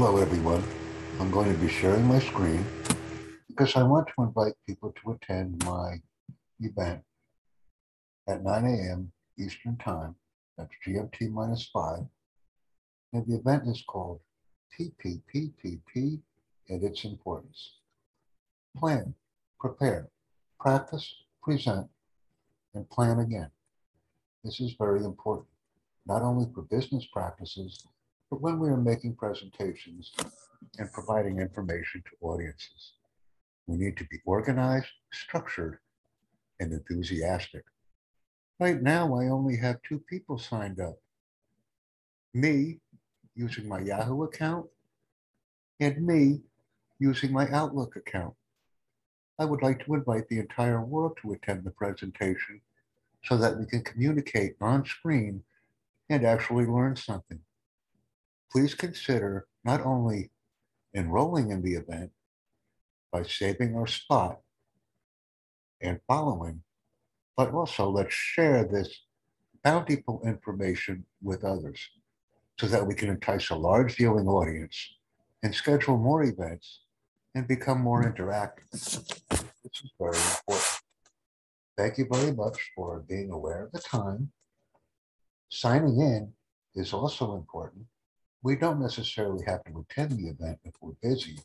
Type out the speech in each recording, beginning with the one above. Hello everyone, I'm going to be sharing my screen because I want to invite people to attend my event at 9 a.m. Eastern Time, that's GMT minus 5, and the event is called PPPPP and its importance. Plan, prepare, practice, present, and plan again. This is very important, not only for business practices, but when we are making presentations and providing information to audiences. We need to be organized, structured, and enthusiastic. Right now, I only have 2 people signed up. Me, using my Yahoo account, and me, using my Outlook account. I would like to invite the entire world to attend the presentation so that we can communicate on screen and actually learn something. Please consider not only enrolling in the event by saving our spot and following, but also let's share this bountiful information with others so that we can entice a large viewing audience and schedule more events and become more interactive. This is very important. Thank you very much for being aware of the time. Signing in is also important. We don't necessarily have to attend the event if we're busy,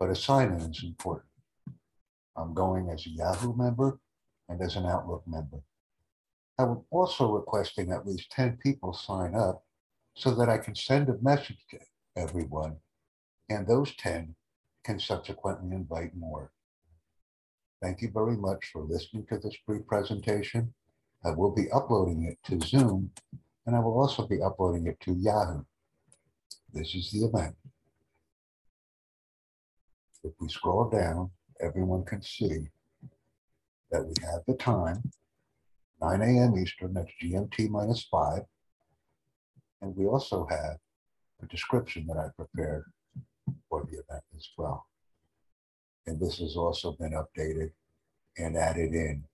but a sign-in is important. I'm going as a Yahoo member and as an Outlook member. I'm also requesting at least 10 people sign up so that I can send a message to everyone, and those 10 can subsequently invite more. Thank you very much for listening to this brief presentation. I will be uploading it to Zoom, and I will also be uploading it to Yahoo. This is the event. If we scroll down, everyone can see that we have the time, 9 a.m. Eastern, that's GMT minus 5. And we also have a description that I prepared for the event as well. And this has also been updated and added in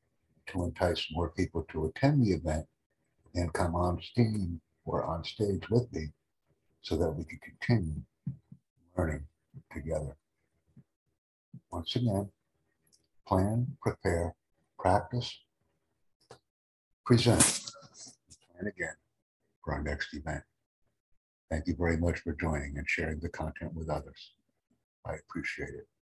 to entice more people to attend the event and come on Steam or on stage with me, so that we can continue learning together. Once again, plan, prepare, practice, present, and again for our next event. Thank you very much for joining and sharing the content with others. I appreciate it.